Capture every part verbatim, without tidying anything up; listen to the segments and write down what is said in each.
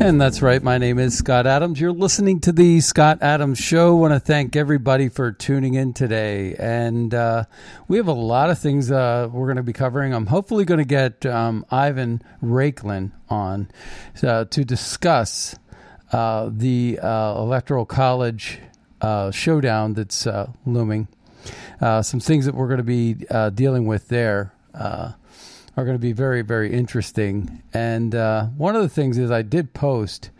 And that's right. My name is Scott Adams. You're listening to The Scott Adams Show. I want to thank everybody for tuning in today. And uh, we have a lot of things uh, we're going to be covering. I'm hopefully going to get um, Ivan Raiklin on uh, to discuss uh, the uh, Electoral College uh, showdown that's uh, looming. Uh, some things that we're going to be uh, dealing with there Uh are going to be very, very interesting. And uh, one of the things is I did post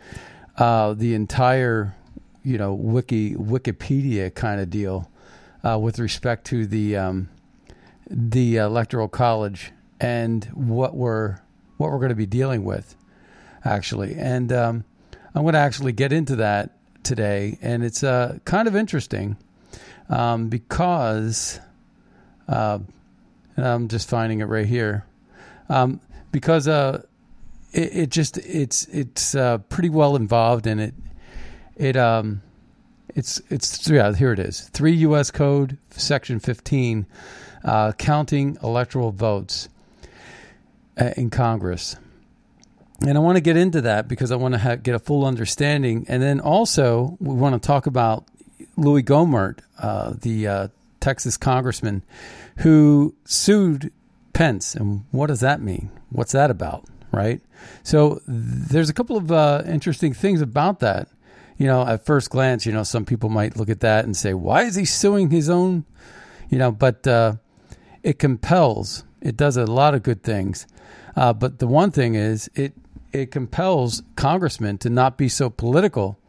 uh, the entire, you know, wiki Wikipedia kind of deal uh, with respect to the um, the Electoral College and what we're what we're going to be dealing with, actually. And um, I'm going to actually get into that today. And it's uh, kind of interesting um, because uh, I'm just finding it right here. Um, because uh, it, it just it's it's uh, pretty well involved in it. It um, it's it's yeah here it is. Three U S Code Section fifteen, uh, counting electoral votes uh, in Congress, and I want to get into that because I want to ha- get a full understanding, and then also we want to talk about Louie Gohmert, uh, the uh, Texas congressman who sued Pence. And what does that mean? What's that about, right? So th- there's a couple of uh, interesting things about that. You know, at first glance, you know, some people might look at that and say, why is he suing his own? You know, but uh, it compels. It does a lot of good things. Uh, but the one thing is it it compels congressmen to not be so political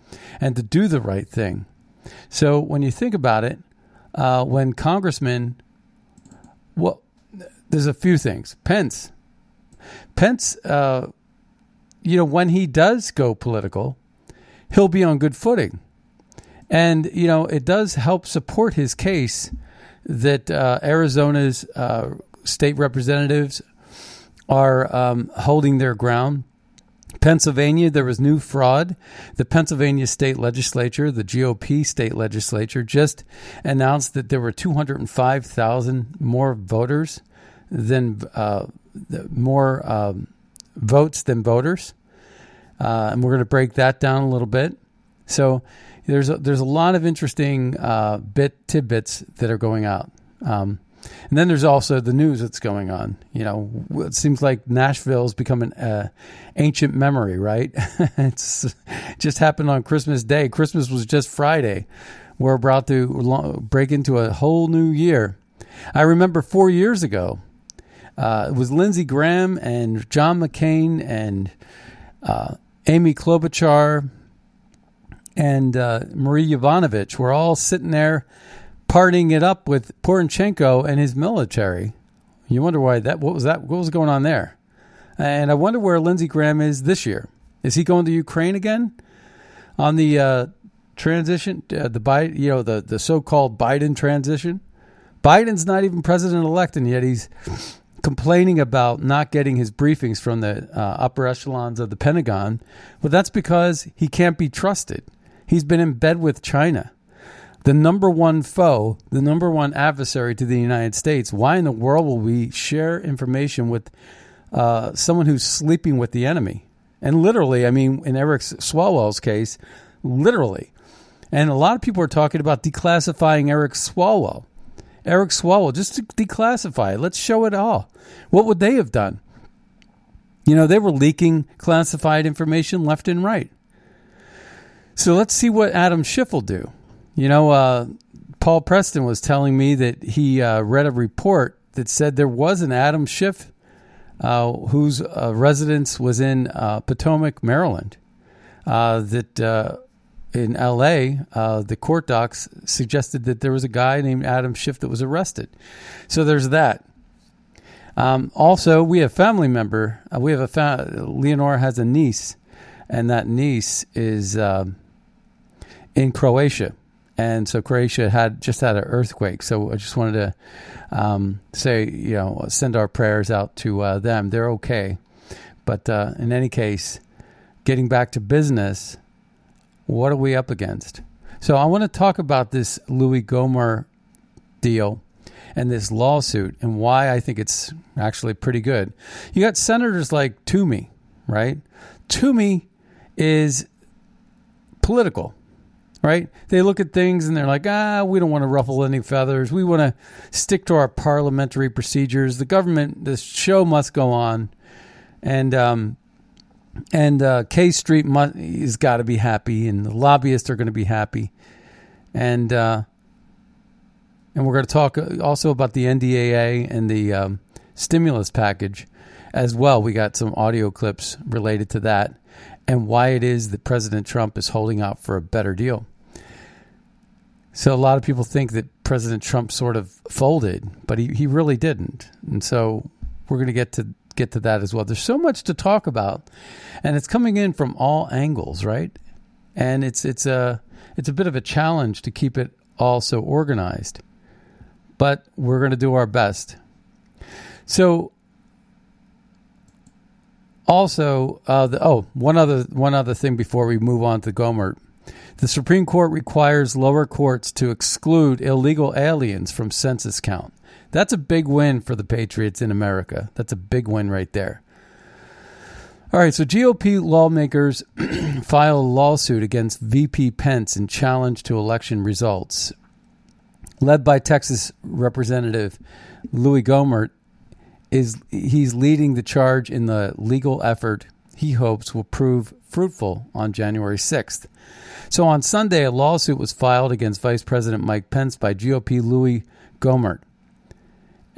and to do the right thing. So when you think about it, uh, when congressmen, well, there's a few things. Pence, Pence, uh, you know, when he does go political, he'll be on good footing. And, you know, it does help support his case that uh, Arizona's uh, state representatives are um, holding their ground. Pennsylvania, there was new fraud. The Pennsylvania state legislature, the G O P state legislature, just announced that there were two hundred five thousand more voters than uh, more um, votes than voters. Uh, and we're going to break that down a little bit. So there's a, there's a lot of interesting uh, bit tidbits that are going out. Um, and then there's also the news that's going on. You know, it seems like Nashville's become an uh, ancient memory, right? It's it just happened on Christmas Day. Christmas was just Friday. We're about to break into a whole new year. I remember four years ago, Uh, it was Lindsey Graham and John McCain and uh, Amy Klobuchar and uh, Marie Yovanovitch were all sitting there partying it up with Poroshenko and his military. You wonder why that, what was that, what was going on there? And I wonder where Lindsey Graham is this year. Is he going to Ukraine again on the uh, transition, uh, the Biden, you know, the, the so-called Biden transition? Biden's not even president-elect, and yet he's complaining about not getting his briefings from the uh, upper echelons of the Pentagon, but that's because he can't be trusted. He's been in bed with China, the number one foe, the number one adversary to the United States. Why in the world will we share information with uh, someone who's sleeping with the enemy? And literally, I mean, in Eric Swalwell's case, literally. And a lot of people are talking about declassifying Eric Swalwell. Eric Swalwell, just to declassify it. Let's show it all. What would they have done? You know, they were leaking classified information left and right. So let's see what Adam Schiff will do. You know, uh, Paul Preston was telling me that he uh, read a report that said there was an Adam Schiff uh, whose uh, residence was in uh, Potomac, Maryland, uh, that... Uh, in L A, uh, the court docs suggested that there was a guy named Adam Schiff that was arrested. So there's that. Um, also, we have family member. Uh, we have a fa- Leonora has a niece, and that niece is uh, in Croatia. And so Croatia had just had an earthquake. So I just wanted to um, say, you know, send our prayers out to uh, them. They're okay. But uh, in any case, getting back to business, what are we up against? So I want to talk about this Louie Gohmert deal and this lawsuit and why I think it's actually pretty good. You got senators like Toomey, right? Toomey is political, right? They look at things and they're like, ah, we don't want to ruffle any feathers. We want to stick to our parliamentary procedures. The government, this show must go on. And, um, And uh, K Street must, has got to be happy, and the lobbyists are going to be happy. And uh, and we're going to talk also about the N D A A and the um, stimulus package as well. We got some audio clips related to that and why it is that President Trump is holding out for a better deal. So a lot of people think that President Trump sort of folded, but he, he really didn't. And so we're going to get to... get to that as well. There's so much to talk about, and it's coming in from all angles, right? And it's it's a it's a bit of a challenge to keep it all so organized, but we're going to do our best. So also uh the, oh one other one other thing before we move on to Gohmert. The Supreme Court requires lower courts to exclude illegal aliens from census count. That's a big win for the patriots in America. That's a big win right there. All right, so G O P lawmakers file a lawsuit against V P Pence in challenge to election results. Led by Texas Representative Louie Gohmert, is he's leading the charge in the legal effort he hopes will prove fruitful on January sixth. So on Sunday, a lawsuit was filed against Vice President Mike Pence by G O P Louie Gohmert.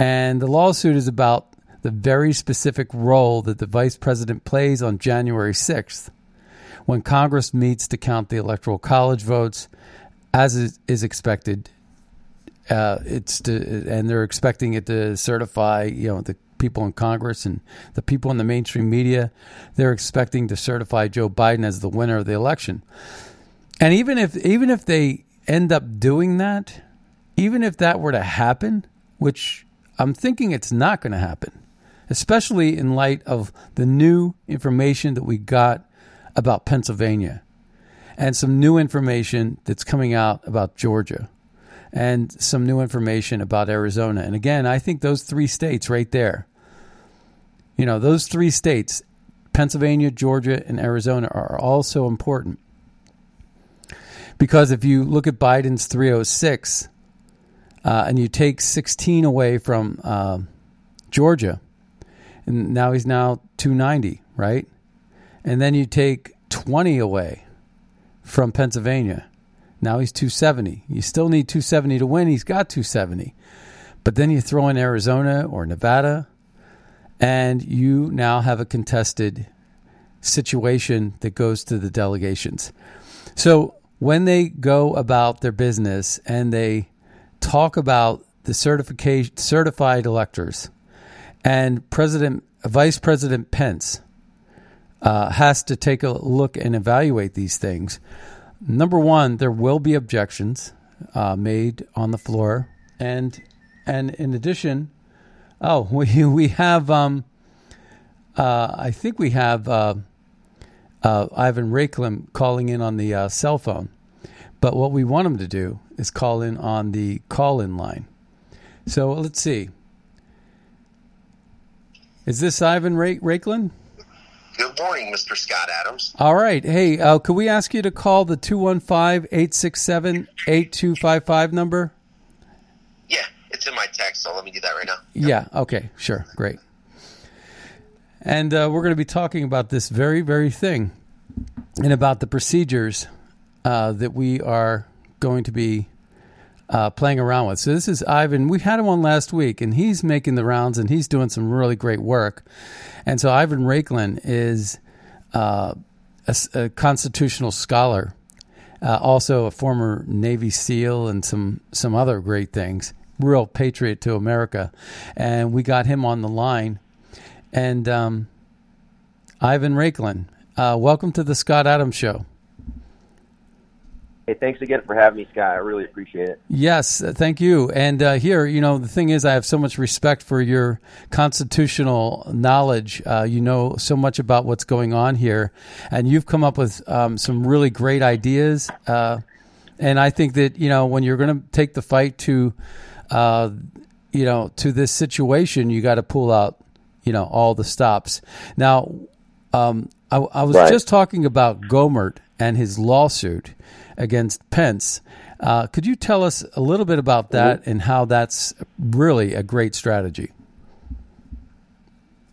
And the lawsuit is about the very specific role that the vice president plays on January sixth when Congress meets to count the Electoral College votes, as is expected. Uh, it's to, and they're expecting it to certify, you know, the people in Congress and the people in the mainstream media. They're expecting to certify Joe Biden as the winner of the election. And even if even if they end up doing that, even if that were to happen, which I'm thinking it's not going to happen, especially in light of the new information that we got about Pennsylvania and some new information that's coming out about Georgia and some new information about Arizona. And again, I think those three states right there, you know, those three states, Pennsylvania, Georgia, and Arizona, are also important. Because if you look at Biden's three oh six, Uh, and you take sixteen away from uh, Georgia, and now he's now two ninety, right? And then you take twenty away from Pennsylvania. Now he's two seventy. You still need two seventy to win. He's got two seventy. But then you throw in Arizona or Nevada, and you now have a contested situation that goes to the delegations. So when they go about their business and they talk about the certification, certified electors, and President, Vice President Pence uh, has to take a look and evaluate these things. Number one, there will be objections uh, made on the floor, and and in addition, Oh, we we have. Um, uh, I think we have uh, uh, Ivan Raiklin calling in on the uh, cell phone, but what we want him to do is call in on the call-in line. So let's see. Is this Ivan Ra- Raiklin? Good morning, Mister Scott Adams. All right. Hey, uh, could we ask you to call the two one five, eight six seven, eight two five five number? Yeah, it's in my text, so let me do that right now. Yep. Yeah, okay, sure, great. And uh, we're going to be talking about this very, very thing and about the procedures uh, that we are going to be uh, playing around with. So this is Ivan. We had him on last week, and he's making the rounds, and he's doing some really great work. And so Ivan Raiklin is uh, a, a constitutional scholar, uh, also a former Navy SEAL and some, some other great things, real patriot to America. And we got him on the line. And um, Ivan Raiklin, uh, welcome to the Scott Adams Show. Hey, thanks again for having me, Scott. I really appreciate it. Yes, thank you. And uh, here, you know, the thing is, I have so much respect for your constitutional knowledge. Uh, you know so much about what's going on here, and you've come up with um, some really great ideas. Uh, and I think that, you know, when you're going to take the fight to, uh, you know, to this situation, you got to pull out, you know, all the stops. Now, um, I, I was right. just talking about Gohmert and his lawsuit against Pence. Uh, could you tell us a little bit about that and how that's really a great strategy?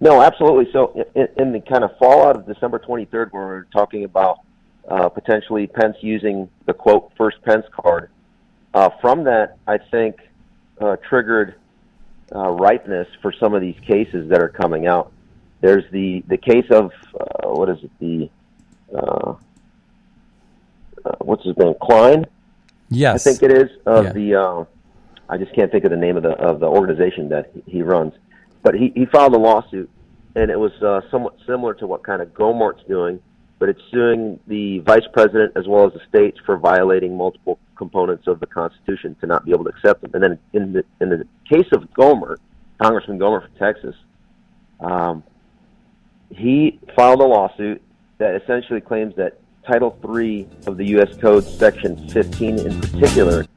No, absolutely. So in, in the kind of fallout of December twenty-third, where we're talking about uh, potentially Pence using the, quote, first Pence card, uh, from that, I think, uh, triggered uh, ripeness for some of these cases that are coming out. There's the, the case of, uh, what is it, the... Uh, Uh, what's his name? Klein? Yes. I think it is. Of yeah. the, uh, I just can't think of the name of the of the organization that he runs. But he, he filed a lawsuit, and it was uh, somewhat similar to what kind of Gohmert's doing, but it's suing the vice president as well as the states for violating multiple components of the Constitution to not be able to accept them. And then in the in the case of Gohmert, Congressman Gohmert from Texas, um, he filed a lawsuit that essentially claims that Title three of the U S Code, Section fifteen in particular,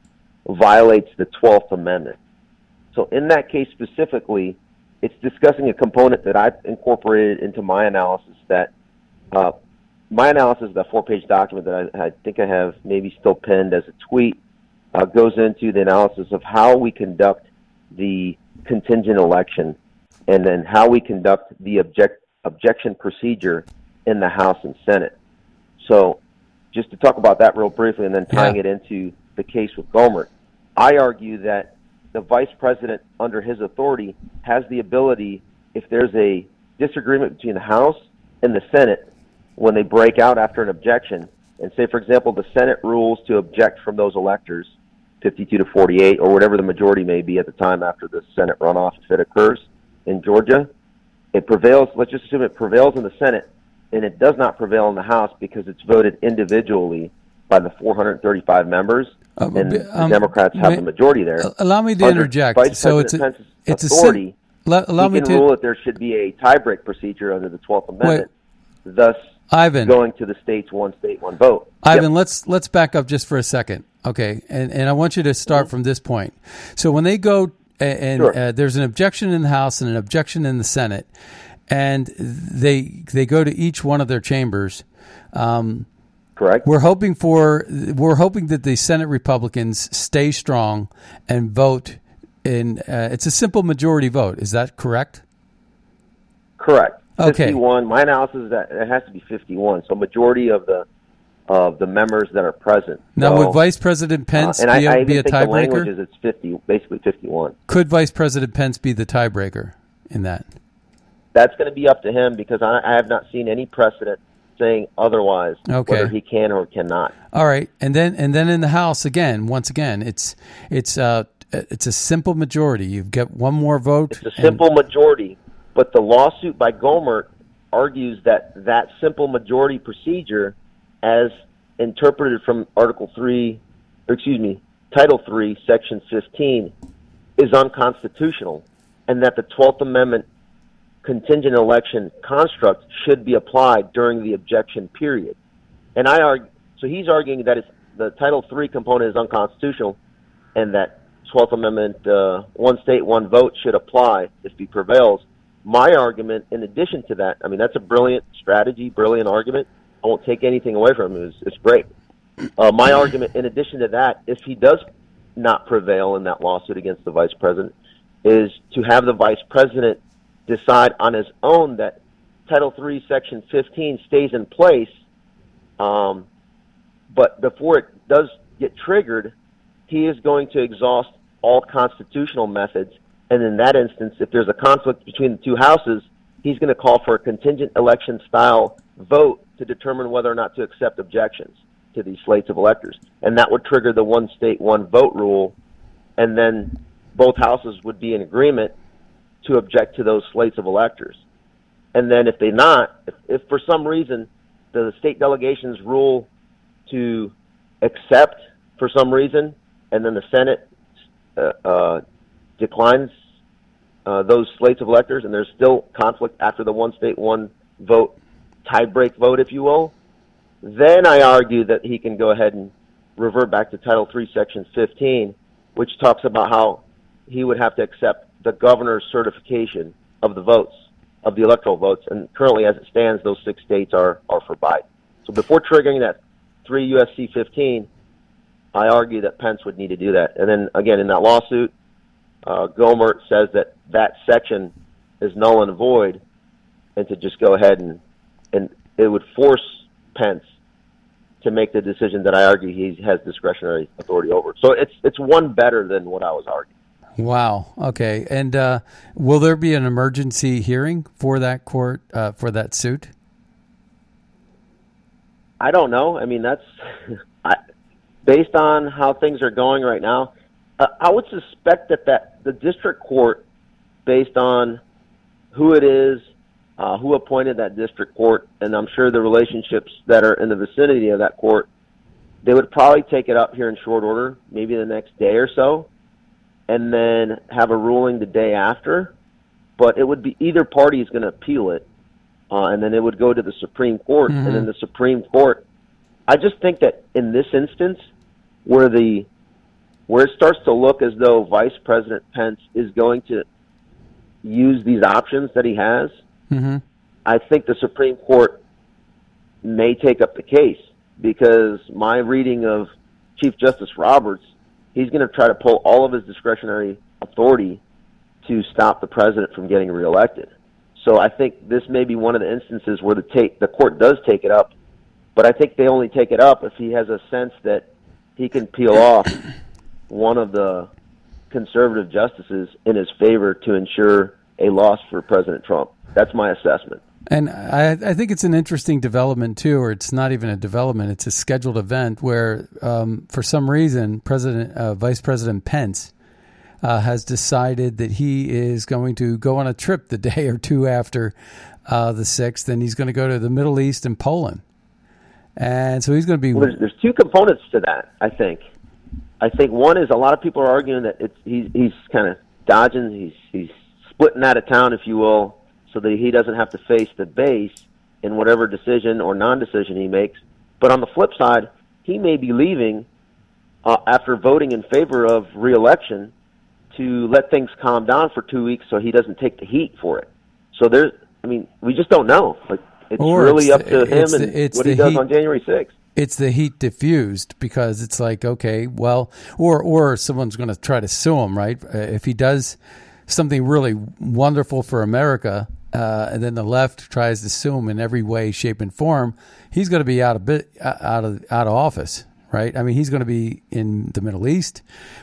violates the twelfth Amendment. So in that case specifically, it's discussing a component that I've incorporated into my analysis that, uh, my analysis of that four-page document that I, I think I have maybe still pinned as a tweet, uh, goes into the analysis of how we conduct the contingent election and then how we conduct the object, objection procedure in the House and Senate. So just to talk about that real briefly and then tying yeah. it into the case with Gohmert, I argue that the vice president under his authority has the ability, if there's a disagreement between the House and the Senate, when they break out after an objection, and say, for example, the Senate rules to object from those electors, fifty-two to forty-eight, or whatever the majority may be at the time after the Senate runoff, if it occurs in Georgia, it prevails, let's just assume it prevails in the Senate, and it does not prevail in the House because it's voted individually by the four hundred thirty-five members, um, and the um, Democrats have may, the majority there. Allow me to Under interject. Vice so President it's a, Pence's it's authority, a, let, allow he me can to, rule that there should be a tie-break procedure under the twelfth Amendment, wait, thus Ivan, going to the states, one state, one vote. Ivan, yep. let's let's back up just for a second, okay? And, and I want you to start mm-hmm. from this point. So when they go, and, and sure. uh, there's an objection in the House and an objection in the Senate, and they they go to each one of their chambers. Um, Correct. We're hoping for we're hoping that the Senate Republicans stay strong and vote in. Uh, it's a simple majority vote. Is that correct? Correct. Okay. fifty-one. My analysis is that it has to be fifty-one. So majority of the of the members that are present. Now, so, would Vice President Pence uh, and be, I, I be a tiebreaker? The language is it's fifty, basically fifty-one. Could Vice President Pence be the tiebreaker in that? That's going to be up to him because I, I have not seen any precedent saying otherwise, okay. whether he can or cannot. All right, and then and then in the House again, once again, it's it's uh, it's a simple majority. You get one more vote. It's a simple and... majority, but the lawsuit by Gohmert argues that that simple majority procedure, as interpreted from Article Three, or excuse me, Title Three, Section fifteen, is unconstitutional. and that the twelfth Amendment contingent election construct should be applied during the objection period. And I argue, so he's arguing that it's, the Title three component is unconstitutional and that twelfth Amendment, uh, one state, one vote should apply if he prevails. My argument, in addition to that, I mean, that's a brilliant strategy, brilliant argument. I won't take anything away from him. It's, it's great. Uh, my argument, in addition to that, if he does not prevail in that lawsuit against the vice president, is to have the vice president decide on his own that Title three, Section fifteen stays in place, um, but before it does get triggered, he is going to exhaust all constitutional methods. And in that instance, if there's a conflict between the two houses, he's going to call for a contingent election-style vote to determine whether or not to accept objections to these slates of electors. And that would trigger the one state, one vote rule, and then both houses would be in agreement to object to those slates of electors. And then if they not, if, if for some reason the state delegations rule to accept for some reason, and then the Senate uh, uh, declines uh, those slates of electors, and there's still conflict after the one state, one vote tie-break vote, if you will, then I argue that he can go ahead and revert back to Title three, Section fifteen, which talks about how he would have to accept the governor's certification of the votes, of the electoral votes. And currently, as it stands, those six states are, are for Biden. So before triggering that three U S C fifteen, I argue that Pence would need to do that. And then, again, in that lawsuit, uh, Gohmert says that that section is null and void, and to just go ahead and, and it would force Pence to make the decision that I argue he has discretionary authority over. So it's it's one better than what I was arguing. Wow. Okay. And uh, will there be an emergency hearing for that court, uh, for that suit? I don't know. I mean, that's I, based on how things are going right now. Uh, I would suspect that, that the district court, based on who it is, uh, who appointed that district court, and I'm sure the relationships that are in the vicinity of that court, they would probably take it up here in short order, maybe the next day or so, and then have a ruling the day after. But it would be either party is going to appeal it, uh, and then it would go to the Supreme Court. Mm-hmm. And then the Supreme Court, I just think that in this instance, where the where it starts to look as though Vice President Pence is going to use these options that he has, mm-hmm. I think the Supreme Court may take up the case, because my reading of Chief Justice Roberts, he's going to try to pull all of his discretionary authority to stop the president from getting reelected. So I think this may be one of the instances where the take, the court does take it up, but I think they only take it up if he has a sense that he can peel off one of the conservative justices in his favor to ensure a loss for President Trump. That's my assessment. And I, I think it's an interesting development, too, or it's not even a development. It's a scheduled event where, um, for some reason, President uh, Vice President Pence uh, has decided that he is going to go on a trip the day or two after uh, the sixth, and he's going to go to the Middle East and Poland. And so he's going to be... Well, there's two components to that, I think. I think one is a lot of people are arguing that it's, he, he's kind of dodging, he's, he's splitting out of town, if you will, so that he doesn't have to face the base in whatever decision or non-decision he makes. But on the flip side, he may be leaving uh, after voting in favor of re-election to let things calm down for two weeks so he doesn't take the heat for it. So there's, I mean, we just don't know. Like, it's or really it's, up to him the, and what he does heat. on January sixth. It's the heat diffused, because it's like, okay, well, or, or someone's going to try to sue him, right? If he does something really wonderful for America, Uh, and then the left tries to sue him in every way, shape, and form, he's going to be out of bit, out of out of office, right? I mean, he's going to be in the Middle East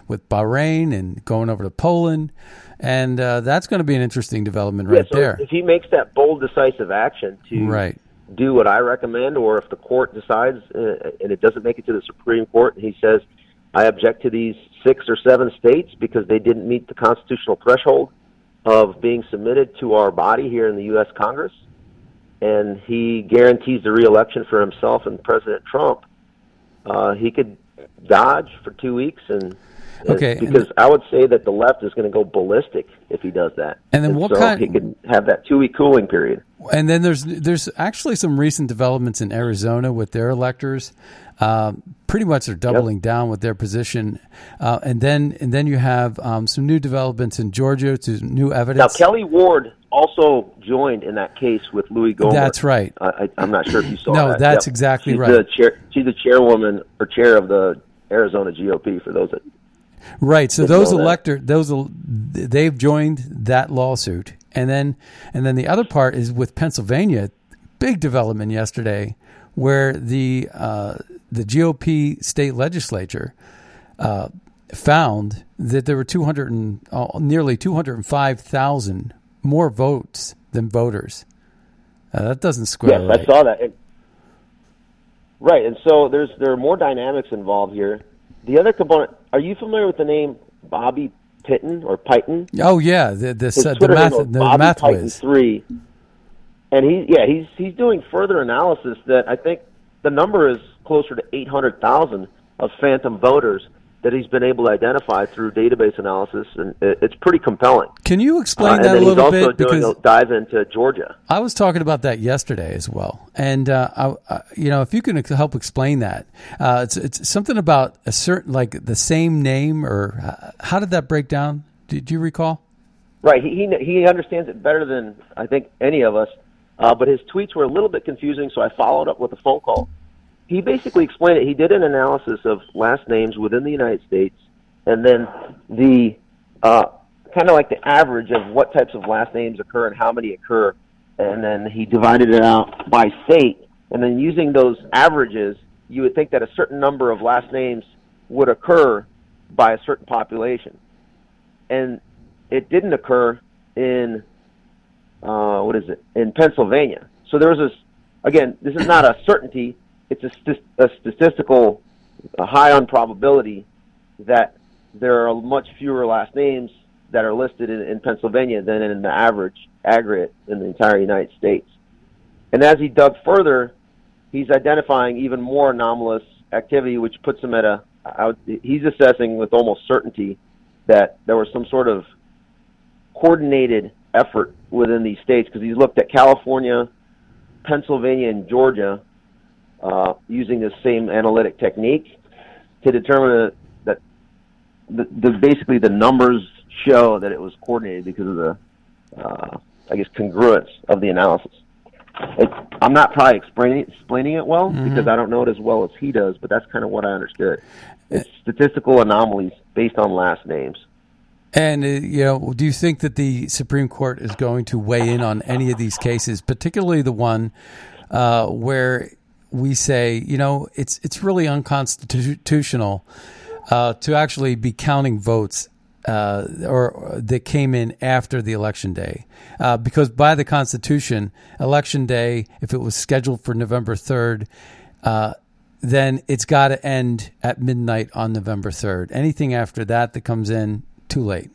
with Bahrain and going over to Poland, and uh, that's going to be an interesting development right yeah, so there. If he makes that bold, decisive action to right. do what I recommend, or if the court decides uh, and it doesn't make it to the Supreme Court, and he says, I object to these six or seven states because they didn't meet the constitutional threshold of being submitted to our body here in the U S Congress, and he guarantees the reelection for himself and President Trump, uh, he could dodge for two weeks and Okay. Because I would say that the left is going to go ballistic if he does that. And then and what so kind? He could have that two-week cooling period. And then there's there's actually some recent developments in Arizona with their electors. Uh, pretty much, they're doubling yep. down with their position. Uh, and then and then you have um, some new developments in Georgia. To new evidence. Now, Kelly Ward also joined in that case with Louie Gohmert. That's right. I, I'm not sure if you saw no, that. No, that's yep. exactly she's right. The chair, she's the chairwoman or chair of the Arizona G O P for those that. Right, so those electors, those they've joined that lawsuit, and then and then the other part is with Pennsylvania. Big development yesterday, where the uh, the G O P state legislature uh, found that there were two hundred and uh, nearly two hundred and five thousand more votes than voters. Uh, that doesn't square. Yes, right. I saw that. It, right, and so there's there are more dynamics involved here. The other component. Are you familiar with the name Bobby Piton or Piton? Oh yeah, the the, His uh, the math the Bobby math Piton whiz. three, and he yeah he's he's doing further analysis that I think the number is closer to eight hundred thousand of phantom voters that he's been able to identify through database analysis, and it, it's pretty compelling. Can you explain uh, that a little also bit? Doing because a dive into Georgia. I was talking about that yesterday as well, and uh, I, I, you know, if you can help explain that, uh, it's it's something about a certain like the same name, or uh, how did that break down? Do, do you recall? Right, he, he he understands it better than I think any of us, uh, but his tweets were a little bit confusing, so I followed up with a phone call. He basically explained it. He did an analysis of last names within the United States, and then the uh, kind of like the average of what types of last names occur and how many occur, and then he divided it out by state. And then using those averages, you would think that a certain number of last names would occur by a certain population, and it didn't occur in uh, what is it in Pennsylvania. So there was this again. This is not a certainty. It's a, st- a statistical, a high on probability that there are much fewer last names that are listed in, in Pennsylvania than in the average aggregate in the entire United States. And as he dug further, he's identifying even more anomalous activity, which puts him at a, I would, he's assessing with almost certainty that there was some sort of coordinated effort within these states, because he's looked at California, Pennsylvania, and Georgia, Uh, using the same analytic technique to determine that the, the, basically the numbers show that it was coordinated because of the, uh, I guess, congruence of the analysis. It, I'm not probably explaining it, explaining it well mm-hmm. because I don't know it as well as he does, but that's kind of what I understood. It's statistical anomalies based on last names. And, uh, you know, do you think that the Supreme Court is going to weigh in on any of these cases, particularly the one uh, where we say, you know, it's it's really unconstitutional uh, to actually be counting votes uh, or, or that came in after the election day, uh, because by the Constitution, election day, if it was scheduled for November third, uh, then it's got to end at midnight on November third. Anything after that that comes in, too late.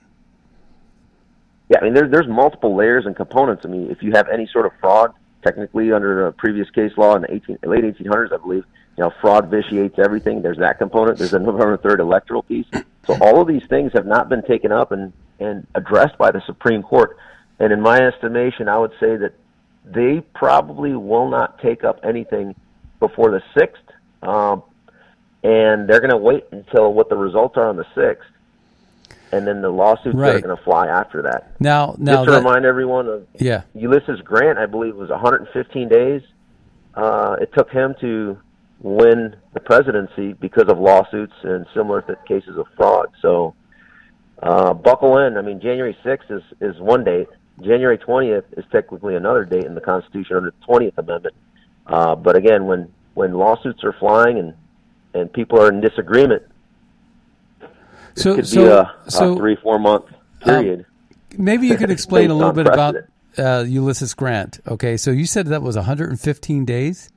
Yeah, I mean, there, there's multiple layers and components. I mean, if you have any sort of fraud, technically, under a previous case law in the eighteen, late eighteen hundreds, I believe, you know, fraud vitiates everything. There's that component. There's a November third electoral piece. So all of these things have not been taken up and, and addressed by the Supreme Court. And in my estimation, I would say that they probably will not take up anything before the sixth. Um, and they're going to wait until what the results are on the sixth. And then the lawsuits right. are going to fly after that. Now, now just to that, remind everyone of yeah. Ulysses Grant, I believe, was one hundred fifteen days. Uh, it took him to win the presidency because of lawsuits and similar cases of fraud. So uh, buckle in. I mean, January sixth is, is one date. January twentieth is technically another date in the Constitution under the twentieth amendment. Uh, but again, when, when lawsuits are flying and, and people are in disagreement, It so, could be so, a, a so, three, four-month period. Um, maybe you could explain a little bit precedent. about uh, Ulysses Grant. Okay, so you said that was one hundred fifteen days?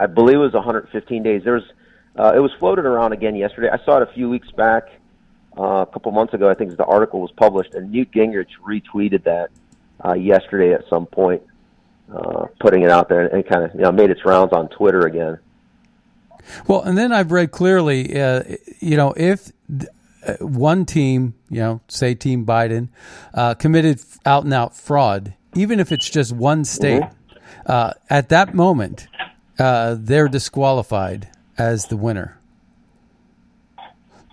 I believe it was one hundred fifteen days. There was, uh, it was floated around again yesterday. I saw it a few weeks back, uh, a couple months ago. I think the article was published, and Newt Gingrich retweeted that uh, yesterday at some point, uh, putting it out there, and it kind of you know made its rounds on Twitter again. Well, and then I've read clearly, uh, you know, if th- one team, you know, say Team Biden, uh, committed out and out fraud, even if it's just one state, uh, at that moment, uh, they're disqualified as the winner.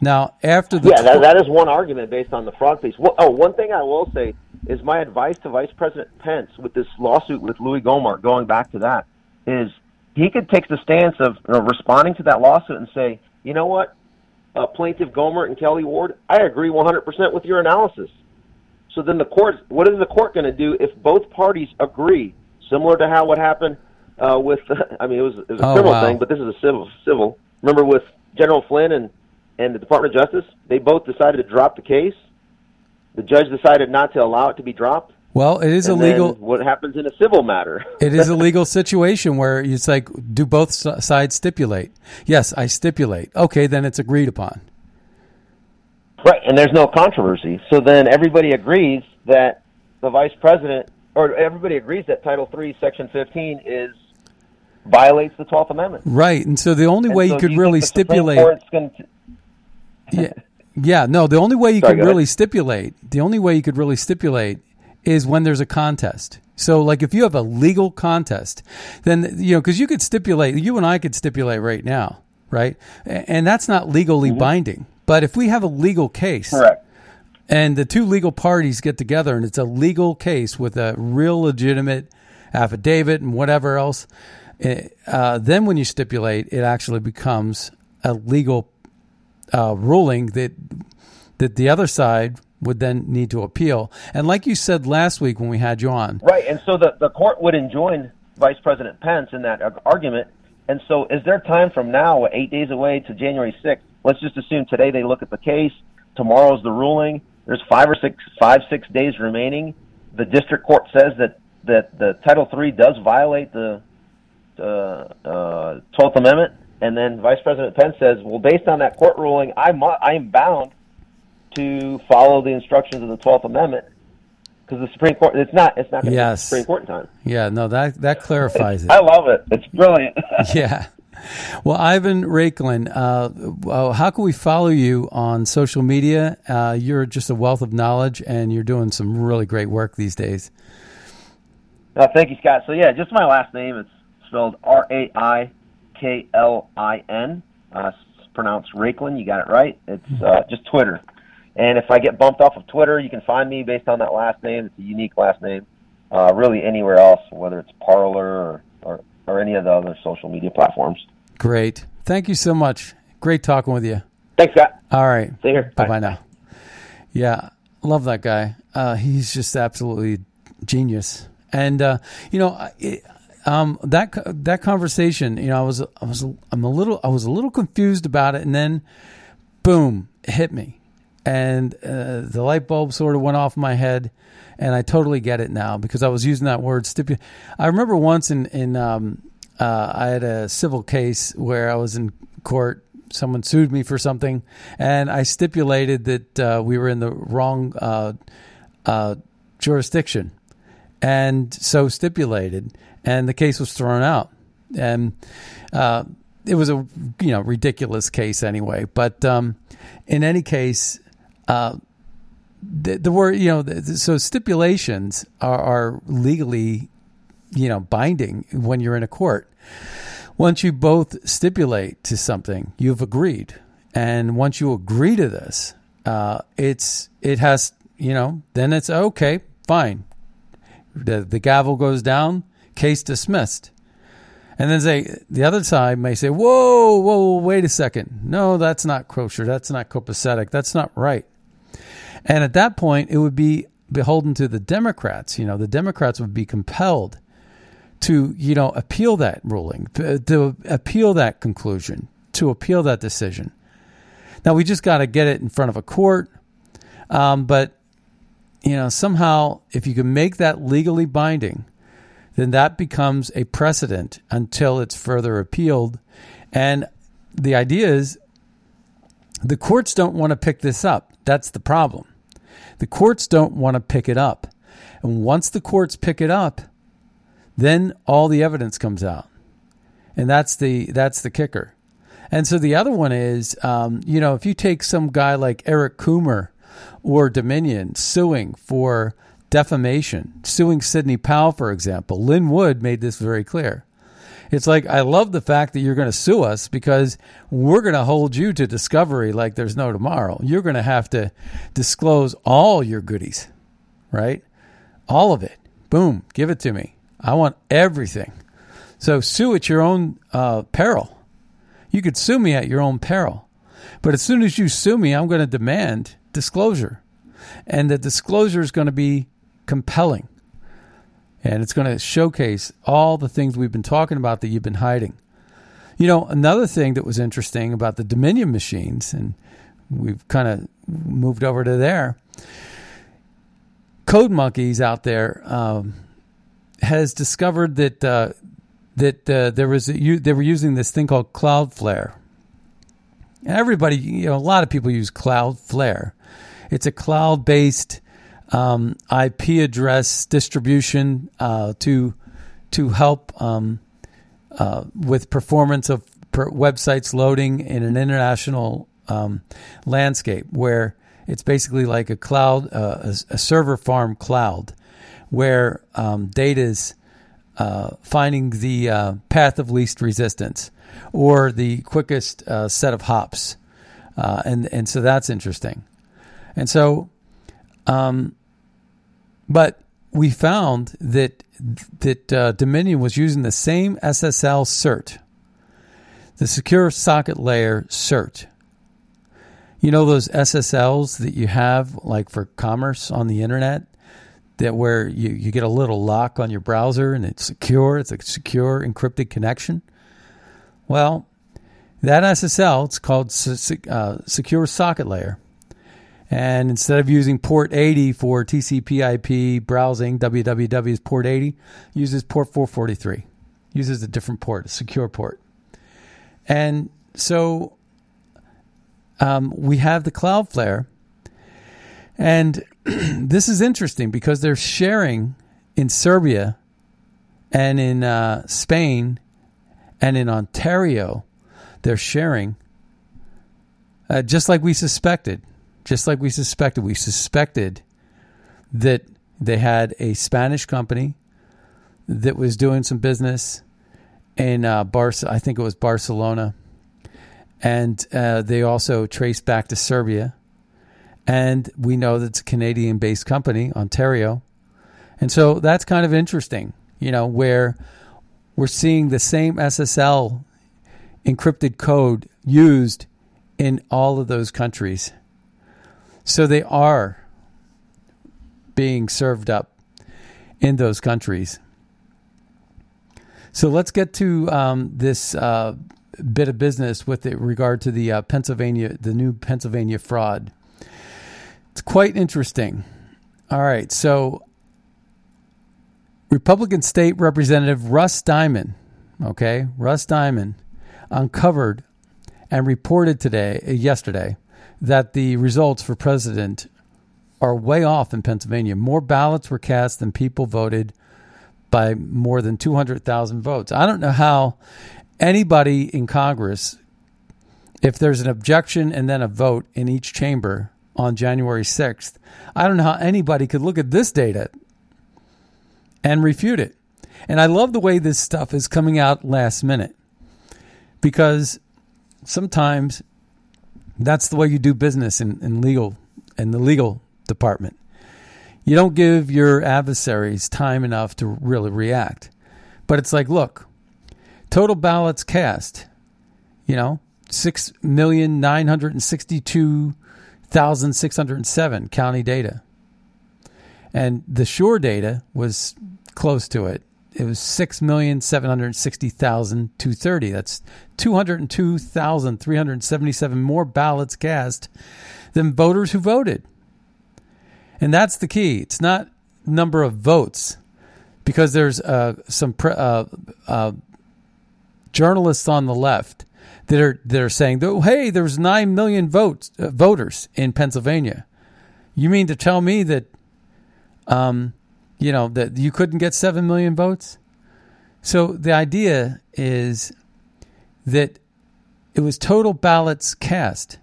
Now, after the yeah, that, that is one argument based on the fraud piece. Well, oh, one thing I will say is my advice to Vice President Pence with this lawsuit with Louie Gohmert, going back to that, is he could take the stance of uh, responding to that lawsuit and say, you know what, uh, Plaintiff Gohmert and Kelly Ward, I agree one hundred percent with your analysis. So then the court, what is the court going to do if both parties agree? Similar to how what happened uh, with, I mean, it was, it was a oh, criminal wow. thing, but this is a civil civil. Remember with General Flynn and. and the Department of Justice, they both decided to drop the case. The judge decided not to allow it to be dropped. Well, it is and illegal. What happens in a civil matter? It is a legal situation where it's like, do both sides stipulate? Yes, I stipulate. Okay, then it's agreed upon. Right, and there's no controversy. So then everybody agrees that the vice president, or everybody agrees that Title three, Section fifteen is violates the twelfth Amendment. Right, and so the only and way so you could you really stipulate... Yeah, yeah. No, the only way you Sorry, could really ahead. stipulate, the only way you could really stipulate is when there's a contest. So, like, if you have a legal contest, then, you know, because you could stipulate, you and I could stipulate right now, right? And that's not legally mm-hmm. binding. But if we have a legal case, correct, and the two legal parties get together and it's a legal case with a real legitimate affidavit and whatever else, uh, then when you stipulate, it actually becomes a legal Uh, ruling that that the other side would then need to appeal. And like you said last week when we had you on. Right, and so the, the court would enjoin Vice President Pence in that argument. And so is there time from now, eight days away to January sixth, let's just assume today they look at the case, tomorrow's the ruling, there's five or six, five, six days remaining. The district court says that, that the Title three does violate the uh, uh, twelfth Amendment. And then Vice President Pence says, well, based on that court ruling, I mu- I am bound to follow the instructions of the twelfth Amendment because the Supreme Court, it's not it's not going to yes. be Supreme Court time. Yeah, no, that, that clarifies it. I love it. It's brilliant. Yeah. Well, Ivan Raiklin, uh, how can we follow you on social media? Uh, you're just a wealth of knowledge, and you're doing some really great work these days. Uh, thank you, Scott. So, yeah, just my last name. It's spelled R A I K L I N, uh, it's pronounced Raiklin, you got it right. It's uh, just Twitter. And if I get bumped off of Twitter, you can find me based on that last name. It's a unique last name. Uh, really anywhere else, whether it's Parler or, or, or any of the other social media platforms. Great. Thank you so much. Great talking with you. Thanks, Scott. All right. See you here. Bye-bye now. Yeah, love that guy. Uh, he's just absolutely genius. And, uh, you know, it, Um, that that conversation, you know, I was I was I'm a little I was a little confused about it, and then, boom, it hit me, and uh, the light bulb sort of went off my head, and I totally get it now because I was using that word stipu- I remember once in in um, uh, I had a civil case where I was in court. Someone sued me for something, and I stipulated that uh, we were in the wrong uh, uh, jurisdiction, and so stipulated. And the case was thrown out, and uh, it was a you know ridiculous case anyway. But um, in any case, uh, the, the word you know the, so stipulations are, are legally you know binding when you're in a court. Once you both stipulate to something, you've agreed, and once you agree to this, uh, it's it has you know then it's okay, fine. The the gavel goes down. Case dismissed. And then they, the other side may say, whoa, whoa, wait a second. No, that's not kosher. That's not copacetic. That's not right. And at that point, it would be beholden to the Democrats. You know, the Democrats would be compelled to, you know, appeal that ruling, to, to appeal that conclusion, to appeal that decision. Now, we just got to get it in front of a court. Um, but, you know, somehow, if you can make that legally binding, then that becomes a precedent until it's further appealed. And the idea is the courts don't want to pick this up. That's the problem. The courts don't want to pick it up. And once the courts pick it up, then all the evidence comes out. And that's the that's the kicker. And so the other one is, um, you know, if you take some guy like Eric Coomer or Dominion suing for defamation, suing Sidney Powell, for example, Lynn Wood made this very clear. It's like, I love the fact that you're going to sue us because we're going to hold you to discovery like there's no tomorrow. You're going to have to disclose all your goodies, right? All of it. Boom. Give it to me. I want everything. So sue at your own uh, peril. You could sue me at your own peril. But as soon as you sue me, I'm going to demand disclosure. And the disclosure is going to be compelling. And it's going to showcase all the things we've been talking about that you've been hiding. You know, another thing that was interesting about the Dominion machines, and we've kind of moved over to there, Code Monkeys out there um, has discovered that uh, that uh, there was a, you, they were using this thing called Cloudflare. And everybody, you know, a lot of people use Cloudflare. It's a cloud-based Um, I P address distribution uh, to to help um, uh, with performance of per websites loading in an international um, landscape, where it's basically like a cloud, uh, a, a server farm cloud, where um, data is uh, finding the uh, path of least resistance or the quickest uh, set of hops, uh, and and so that's interesting, and so. Um, But we found that that uh, Dominion was using the same S S L cert, the Secure Socket Layer cert. You know those S S Ls that you have, like for commerce on the internet, that where you, you get a little lock on your browser and it's secure. It's a secure encrypted connection. Well, that S S L, it's called uh, Secure Socket Layer. And instead of using port eighty for T C P I P browsing, W W W is port eighty, uses port four forty-three, uses a different port, a secure port. And so um, we have the Cloudflare. And this is interesting because they're sharing in Serbia and in uh, Spain and in Ontario, they're sharing uh, just like we suspected. Just like we suspected, we suspected that they had a Spanish company that was doing some business in uh, Bar- I think it was Barcelona, and uh, they also traced back to Serbia. And we know that it's a Canadian-based company, Ontario, and so that's kind of interesting, you know, where we're seeing the same S S L encrypted code used in all of those countries. So they are being served up in those countries. So let's get to um, this uh, bit of business with regard to the uh, Pennsylvania, the new Pennsylvania fraud. It's quite interesting. All right, so Republican State Representative Russ Diamond, okay, Russ Diamond uncovered and reported today, uh, yesterday. that the results for president are way off in Pennsylvania. More ballots were cast than people voted by more than two hundred thousand votes. I don't know how anybody in Congress, if there's an objection and then a vote in each chamber on January sixth, I don't know how anybody could look at this data and refute it. And I love the way this stuff is coming out last minute, because sometimes that's the way you do business in, in legal, in the legal department. You don't give your adversaries time enough to really react. But it's like, look, total ballots cast, you know, six million nine hundred sixty-two thousand six hundred seven county data. And the Shore data was close to it. It was six million seven hundred sixty thousand two hundred thirty. That's two hundred two thousand three hundred seventy-seven more ballots cast than voters who voted. And that's the key. It's not number of votes, because there's uh, some pre- uh, uh, journalists on the left that are that are saying, oh, hey, there's nine million votes uh, voters in Pennsylvania. You mean to tell me that... Um, You know, that you couldn't get seven million votes? So the idea is that it was total ballots cast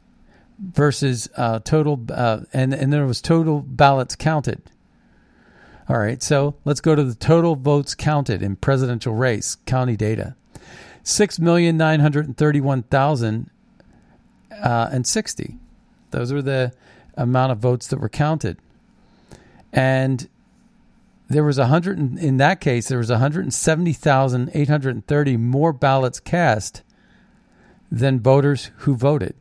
versus uh, total, uh, and, and there was total ballots counted. All right, so let's go to the total votes counted in presidential race, county data. six million nine hundred thirty-one thousand and sixty. Those are the amount of votes that were counted. And there was one hundred, in that case, there was one hundred seventy thousand eight hundred thirty more ballots cast than voters who voted.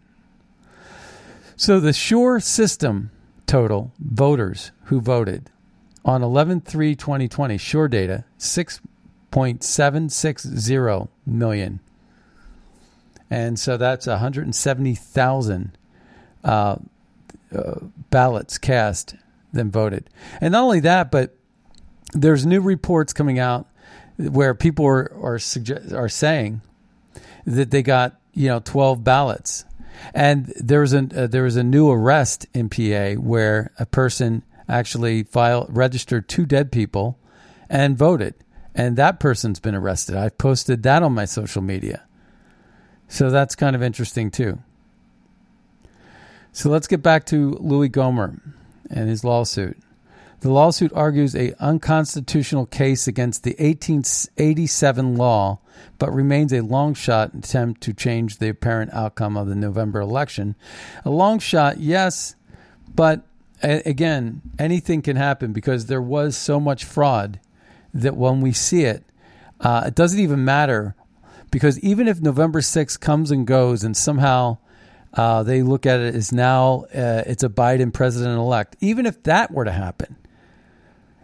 So the Shure system total voters who voted on eleven three twenty twenty, Shure data, six point seven six zero million. And so that's one hundred seventy thousand uh, uh, ballots cast than voted. And not only that, but there's new reports coming out where people are are, suggest, are saying that they got, you know, twelve ballots. And there was a uh, there was a new arrest in P A where a person actually filed registered two dead people and voted, and that person's been arrested. I posted that on my social media, so that's kind of interesting too. So let's get back to Louie Gohmert and his lawsuit. The lawsuit argues an unconstitutional case against the eighteen eighty-seven law, but remains a long-shot attempt to change the apparent outcome of the November election. A long shot, yes, but again, anything can happen because there was so much fraud that when we see it, uh, it doesn't even matter, because even if November sixth comes and goes and somehow uh, they look at it as now uh, it's a Biden president-elect, even if that were to happen,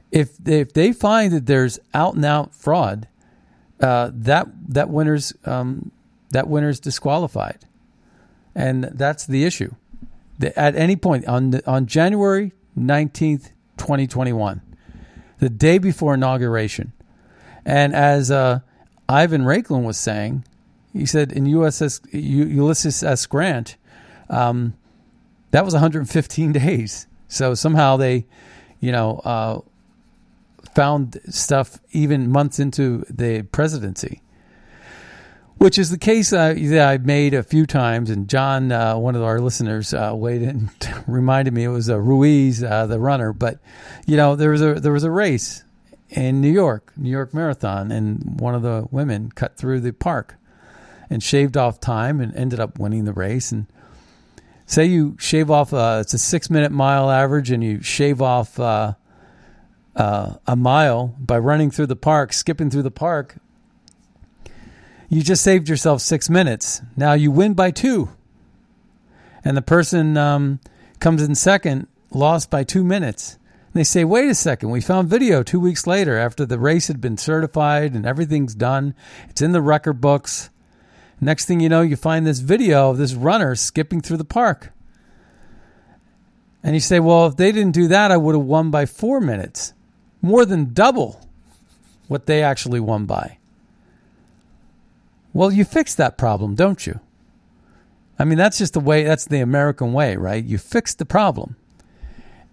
If they, if they find that there's out and out fraud, uh, that that winner's um, that winner's disqualified, and that's the issue. The, at any point on the, on January nineteenth, twenty twenty-one, the day before inauguration, and as uh, Ivan Raiklin was saying, he said in U S S, U, Ulysses S. Grant, um, that was one hundred fifteen days. So somehow they, you know. Uh, found stuff even months into the presidency, which is the case uh, that I've made a few times. And John, uh, one of our listeners, uh, weighed in, reminded me it was uh, Ruiz, uh, the runner. But, you know, there was a there was a race in New York, New York Marathon, and one of the women cut through the park and shaved off time and ended up winning the race. And say you shave off, uh, it's a six-minute mile average, and you shave off uh Uh, a mile by running through the park, skipping through the park, you just saved yourself six minutes. Now you win by two. And the person um, comes in second, lost by two minutes. And they say, wait a second, we found video two weeks later after the race had been certified and everything's done. It's in the record books. Next thing you know, you find this video of this runner skipping through the park. And you say, well, if they didn't do that, I would have won by four minutes. More than double what they actually won by. Well, you fix that problem, don't you? I mean, that's just the way, that's the American way, right? You fix the problem.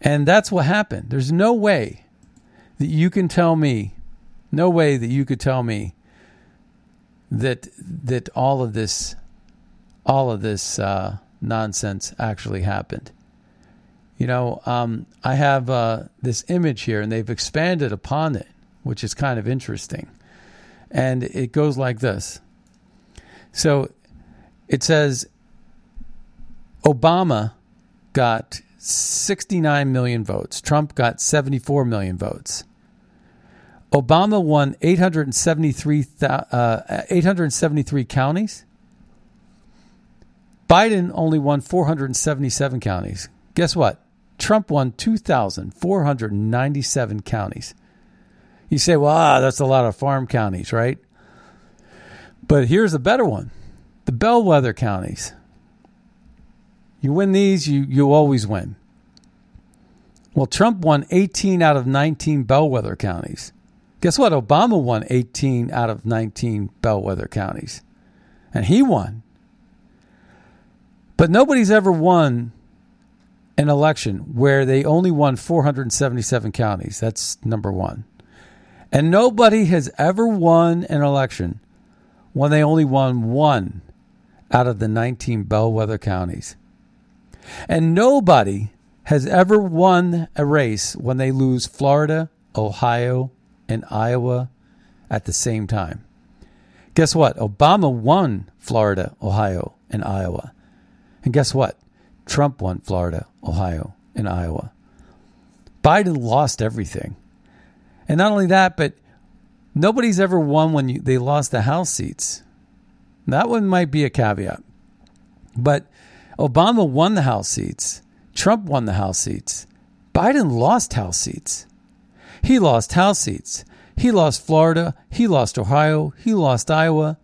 And that's what happened. There's no way that you can tell me, no way that you could tell me that that all of this, all of this uh, nonsense actually happened. You know, um, I have uh, this image here, and they've expanded upon it, which is kind of interesting. And it goes like this. So it says Obama got sixty-nine million votes. Trump got seventy-four million votes. Obama won eight hundred seventy-three counties. Biden only won four hundred seventy-seven counties. Guess what? Trump won two thousand four hundred ninety-seven counties. You say, well, ah, that's a lot of farm counties, right? But here's a better one. The bellwether counties. You win these, you, you always win. Well, Trump won eighteen out of nineteen bellwether counties. Guess what? Obama won eighteen out of nineteen bellwether counties. And he won. But nobody's ever won an election where they only won four hundred seventy-seven counties. That's number one. And nobody has ever won an election when they only won one out of the nineteen bellwether counties. And nobody has ever won a race when they lose Florida, Ohio, and Iowa at the same time. Guess what? Obama won Florida, Ohio, and Iowa. And guess what? Trump won Florida, Ohio, and Iowa. Biden lost everything. And not only that, but nobody's ever won when you, they lost the House seats. That one might be a caveat. But Obama won the House seats. Trump won the House seats. Biden lost House seats. He lost House seats. He lost Florida. He lost Ohio. He lost Iowa.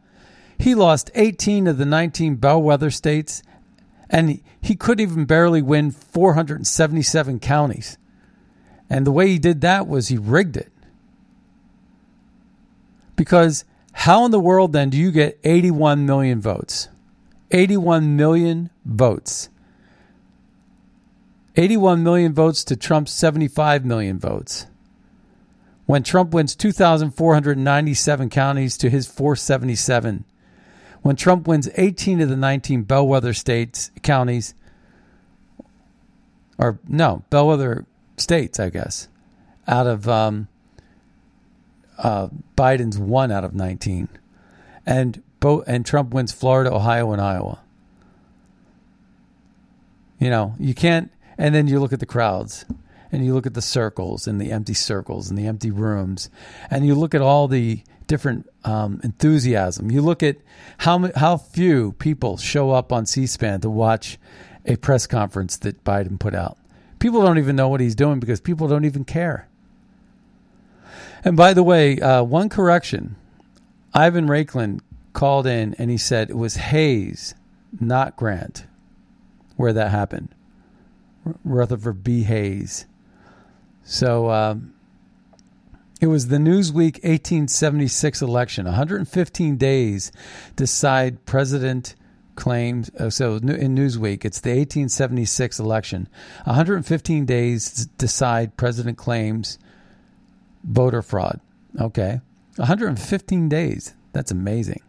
He lost eighteen of the nineteen bellwether states. And he couldn't even barely win four hundred seventy-seven counties. And the way he did that was he rigged it. Because how in the world then do you get eighty-one million votes? eighty-one million votes. eighty-one million votes to Trump's seventy-five million votes. When Trump wins two thousand four hundred ninety-seven counties to his four seventy-seven. When Trump wins eighteen of the nineteen bellwether states, counties, or no, bellwether states, I guess, out of um, uh, Biden's one out of nineteen. And Bo- and Trump wins Florida, Ohio, and Iowa. You know, you can't, and then you look at the crowds, and you look at the circles, and the empty circles, and the empty rooms, and you look at all the different um, enthusiasm. You look at how how few people show up on C-SPAN to watch a press conference that Biden put out. People don't even know what he's doing because people don't even care. And by the way, uh, one correction, Ivan Raiklin called in and he said it was Hayes, not Grant, where that happened. Rutherford B. Hayes. So um, it was the Newsweek eighteen seventy-six election. one hundred fifteen days decide president claims. Uh, so in Newsweek, it's the eighteen seventy-six election. one hundred fifteen days decide president claims voter fraud. Okay. one hundred fifteen days. That's amazing.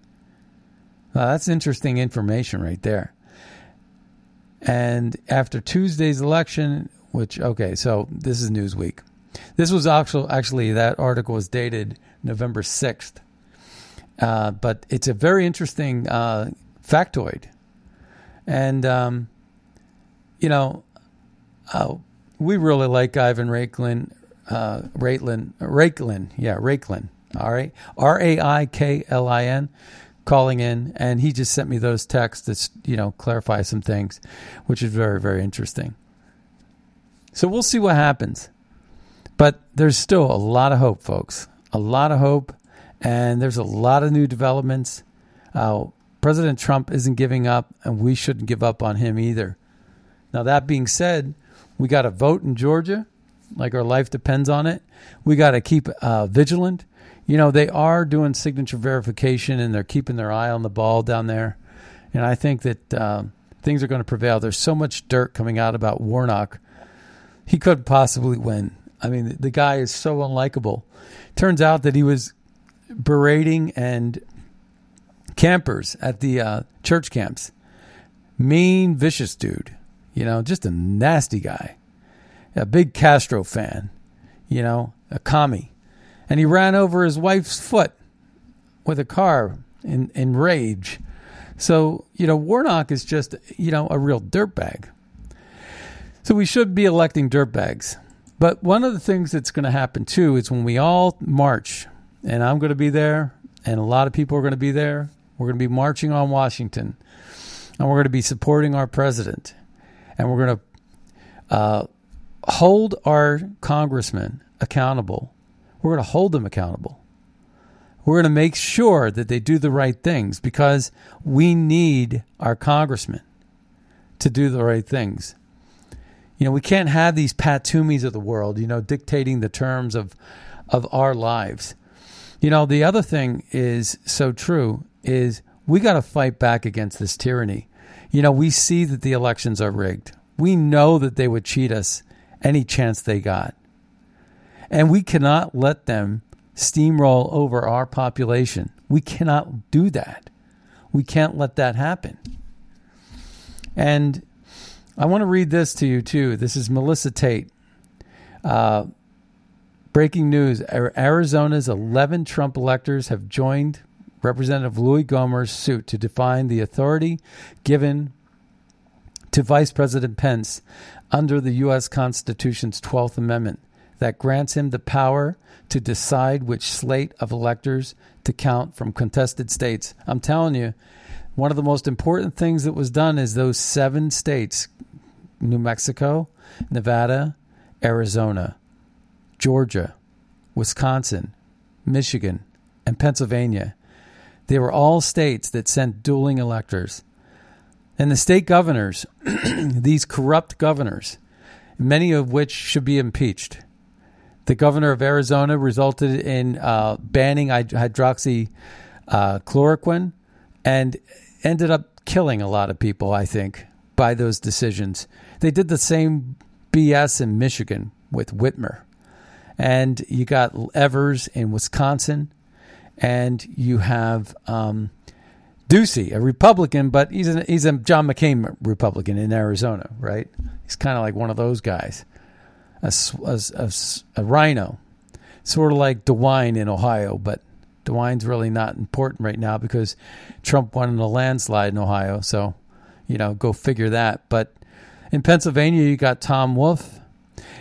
Now, that's interesting information right there. And after Tuesday's election, which, okay, so this is Newsweek. This was actually, actually that article was dated November sixth. Uh, but it's a very interesting uh, factoid. And, um, you know, uh, we really like Ivan Raiklin. Uh, Raiklin, Raiklin, yeah, Raiklin, all right? R A I K L I N. Calling in, and he just sent me those texts that, you know, clarify some things, which is very, very interesting. So we'll see what happens. But there's still a lot of hope, folks. A lot of hope, and there's a lot of new developments. Uh, President Trump isn't giving up, and we shouldn't give up on him either. Now, that being said, we got to vote in Georgia, like our life depends on it. We got to keep uh, vigilant. You know, they are doing signature verification and they're keeping their eye on the ball down there. And I think that uh, things are going to prevail. There's so much dirt coming out about Warnock. He could possibly win. I mean, the guy is so unlikable. Turns out that he was berating and campers at the uh, church camps. Mean, vicious dude. You know, just a nasty guy. A big Castro fan. You know, a commie. And he ran over his wife's foot with a car in, in rage. So, you know, Warnock is just, you know, a real dirtbag. So we should be electing dirtbags. But one of the things that's going to happen, too, is when we all march, and I'm going to be there, and a lot of people are going to be there, we're going to be marching on Washington, and we're going to be supporting our president, and we're going to uh, hold our congressmen accountable. We're going to hold them accountable. We're going to make sure that they do the right things because we need our congressmen to do the right things. You know, we can't have these Pat Toomeys of the world, you know, dictating the terms of, of our lives. You know, the other thing is so true is we got to fight back against this tyranny. You know, we see that the elections are rigged. We know that they would cheat us any chance they got. And we cannot let them steamroll over our population. We cannot do that. We can't let that happen. And I want to read this to you, too. This is Melissa Tate. Uh, breaking news. Arizona's eleven Trump electors have joined Representative Louie Gohmert's suit to define the authority given to Vice President Pence under the U S Constitution's twelfth Amendment that grants him the power to decide which slate of electors to count from contested states. I'm telling you, one of the most important things that was done is those seven states, New Mexico, Nevada, Arizona, Georgia, Wisconsin, Michigan, and Pennsylvania. They were all states that sent dueling electors. And the state governors, these corrupt governors, many of which should be impeached. The governor of Arizona resulted in uh, banning hydroxychloroquine and ended up killing a lot of people, I think, by those decisions. They did the same B S in Michigan with Whitmer. And you got Evers in Wisconsin. And you have um, Ducey, a Republican, but he's a, he's a John McCain Republican in Arizona, right? He's kind of like one of those guys. A, a, a, a rhino, sort of like DeWine in Ohio, but DeWine's really not important right now because Trump won in a landslide in Ohio. So, you know, go figure that. But in Pennsylvania, you got Tom Wolf,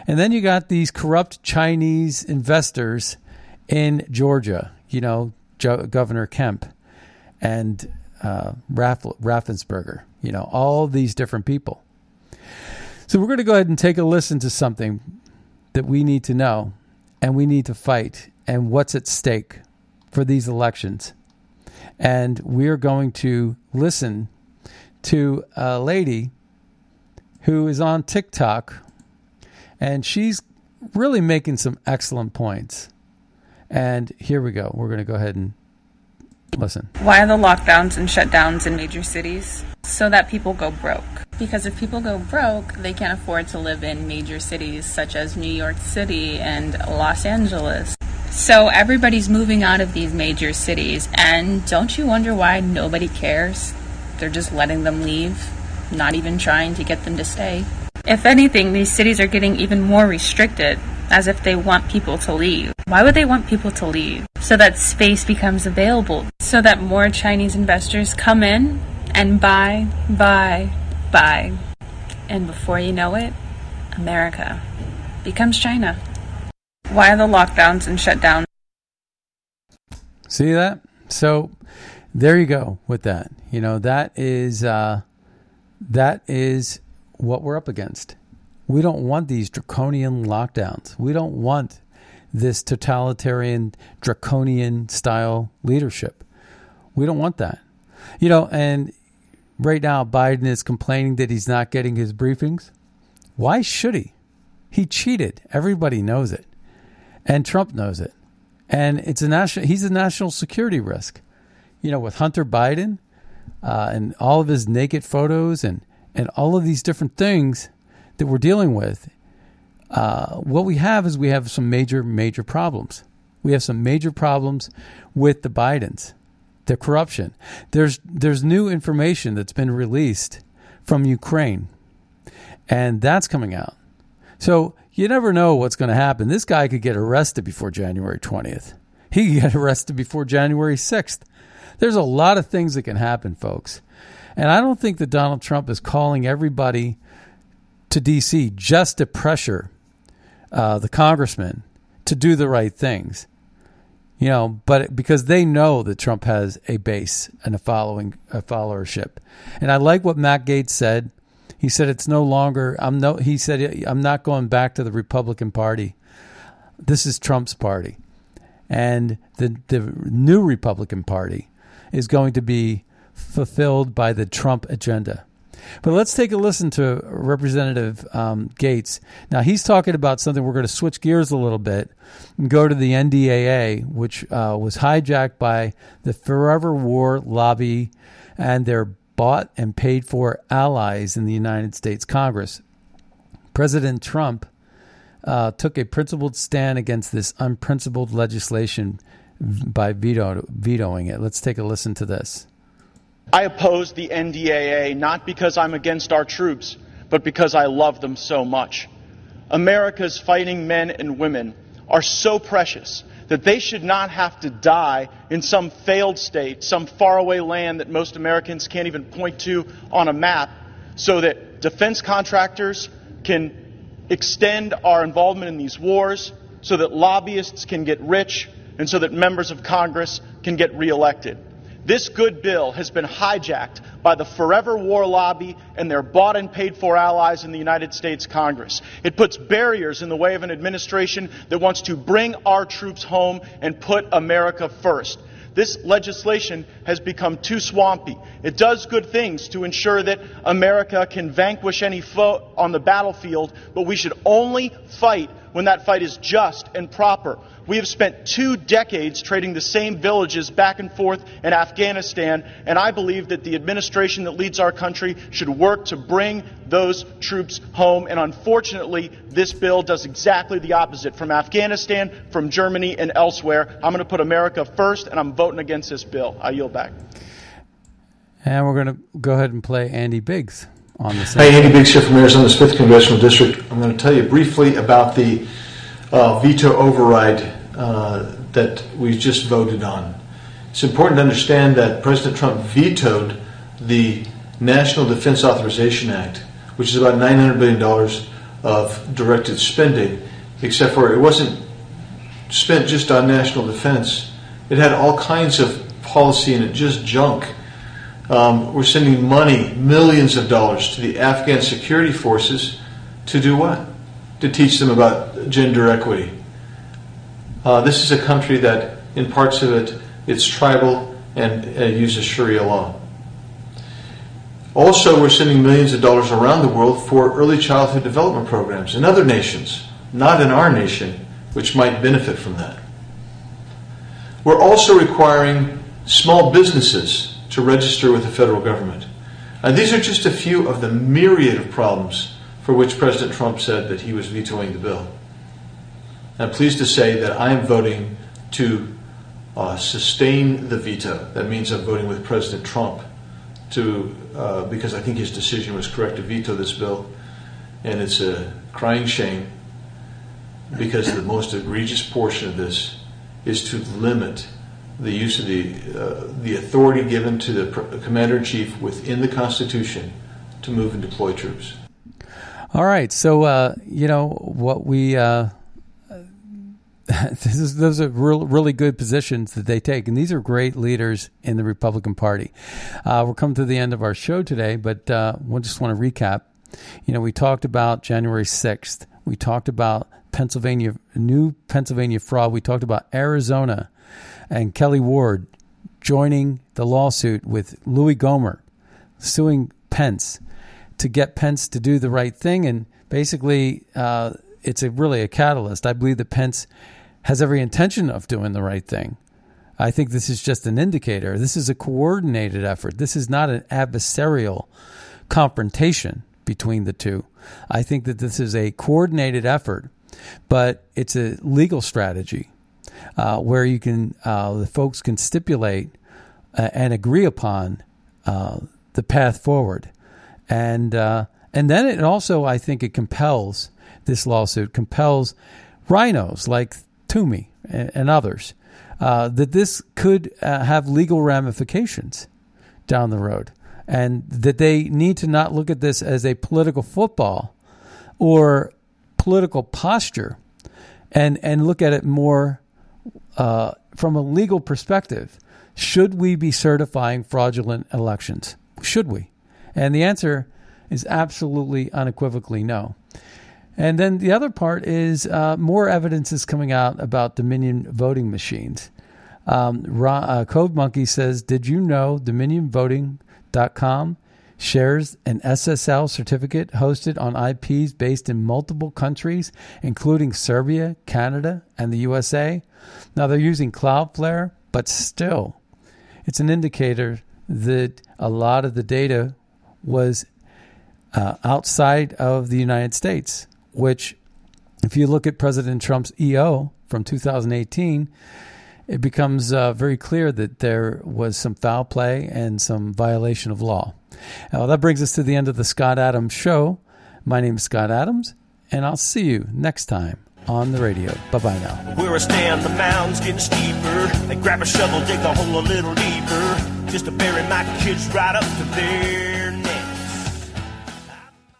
and then you got these corrupt Chinese investors in Georgia, you know, Jo- Governor Kemp and uh, Raff- Raffensperger, you know, all these different people. So we're going to go ahead and take a listen to something that we need to know and we need to fight and what's at stake for these elections. And we're going to listen to a lady who is on TikTok, and she's really making some excellent points. And here we go. We're going to go ahead and listen. Why are the lockdowns and shutdowns in major cities? So that people go broke. Because if people go broke, they can't afford to live in major cities such as New York City and Los Angeles. So everybody's moving out of these major cities, and don't you wonder why nobody cares? They're just letting them leave, not even trying to get them to stay. If anything, these cities are getting even more restricted, as if they want people to leave. Why would they want people to leave? So that space becomes available, so that more Chinese investors come in and buy, buy, buy. And before you know it, America becomes China. Why are the lockdowns and shutdowns? See that? So there you go with that. You know, that is uh, that is what we're up against. We don't want these draconian lockdowns. We don't want this totalitarian, draconian style leadership. We don't want that. You know, and right now Biden is complaining that he's not getting his briefings. Why should he? He cheated. Everybody knows it. And Trump knows it. And it's a national, he's a national security risk. You know, with Hunter Biden uh, and all of his naked photos and, and all of these different things that we're dealing with, uh, what we have is we have some major, major problems. We have some major problems with the Bidens, the corruption. There's there's new information that's been released from Ukraine, and that's coming out. So you never know what's going to happen. This guy could get arrested before January twentieth. He could get arrested before January sixth. There's a lot of things that can happen, folks. And I don't think that Donald Trump is calling everybody to D C just to pressure uh, the congressman to do the right things, you know, but because they know that Trump has a base and a following, a followership. And I like what Matt Gaetz said. He said, it's no longer, I'm no, he said, I'm not going back to the Republican Party. This is Trump's party. And the, the new Republican Party is going to be fulfilled by the Trump agenda. But let's take a listen to Representative um, Gaetz. Now, he's talking about something. We're going to switch gears a little bit and go to the N D A A, which uh, was hijacked by the Forever War lobby and their bought and paid for allies in the United States Congress. President Trump uh, took a principled stand against this unprincipled legislation by veto- vetoing it. Let's take a listen to this. I oppose the N D A A not because I'm against our troops, but because I love them so much. America's fighting men and women are so precious that they should not have to die in some failed state, some faraway land that most Americans can't even point to on a map, so that defense contractors can extend our involvement in these wars, so that lobbyists can get rich, and so that members of Congress can get reelected. This good bill has been hijacked by the forever war lobby and their bought and paid for allies in the United States Congress. It puts barriers in the way of an administration that wants to bring our troops home and put America first. This legislation has become too swampy. It does good things to ensure that America can vanquish any foe on the battlefield, but we should only fight when that fight is just and proper. We have spent two decades trading the same villages back and forth in Afghanistan, and I believe that the administration that leads our country should work to bring those troops home. And unfortunately, this bill does exactly the opposite. From Afghanistan, from Germany, and elsewhere, I'm going to put America first, and I'm voting against this bill. I yield back. And we're going to go ahead and play Andy Biggs. Hey, Andy Biggs here from Arizona's fifth Congressional District. I'm going to tell you briefly about the uh, veto override uh, that we just voted on. It's important to understand that President Trump vetoed the National Defense Authorization Act, which is about nine hundred billion dollars of directed spending, except for it wasn't spent just on national defense. It had all kinds of policy in it, just junk. Um, we're sending money, millions of dollars, to the Afghan security forces to do what? To teach them about gender equity. Uh, this is a country that, in parts of it, it's tribal and uh, uses Sharia law. Also, we're sending millions of dollars around the world for early childhood development programs in other nations, not in our nation, which might benefit from that. We're also requiring small businesses to register with the federal government. And these are just a few of the myriad of problems for which President Trump said that he was vetoing the bill. I'm pleased to say that I am voting to uh, sustain the veto. That means I'm voting with President Trump to uh, because I think his decision was correct to veto this bill. And it's a crying shame because the most egregious portion of this is to limit the use of the, uh, the authority given to the Commander-in-Chief within the Constitution to move and deploy troops. All right. So, uh, you know, what we... Uh, this is, those are real, really good positions that they take. And these are great leaders in the Republican Party. Uh, we're coming to the end of our show today, but uh, we just want to recap. You know, we talked about January sixth. We talked about Pennsylvania, new Pennsylvania fraud. We talked about Arizona and Kelly Ward joining the lawsuit with Louie Gohmert, suing Pence to get Pence to do the right thing. And basically, uh, it's a, really a catalyst. I believe that Pence has every intention of doing the right thing. I think this is just an indicator. This is a coordinated effort. This is not an adversarial confrontation between the two. I think that this is a coordinated effort, but it's a legal strategy. Uh, where you can, uh, the folks can stipulate uh, and agree upon uh, the path forward, and uh, and then it also, I think, it compels this lawsuit compels rhinos like Toomey and, and others uh, that this could uh, have legal ramifications down the road, and that they need to not look at this as a political football or political posture, and and look at it more. Uh, from a legal perspective, should we be certifying fraudulent elections? Should we? And the answer is absolutely unequivocally no. And then the other part is uh, more evidence is coming out about Dominion voting machines. Um, Ra- uh, Code Monkey says, did you know Dominion Voting dot com shares an S S L certificate hosted on I Ps based in multiple countries, including Serbia, Canada, and the U S A. Now they're using Cloudflare, but still, it's an indicator that a lot of the data was uh, outside of the United States, which if you look at President Trump's E O from two thousand eighteen, it becomes uh, very clear that there was some foul play and some violation of law. Now, that brings us to the end of the Scott Adams Show. My name is Scott Adams, and I'll see you next time on the radio. Bye-bye now. Where I stand, the mound's getting steeper. They grab a shovel, dig a hole a little deeper, just to bury my kids right up to there.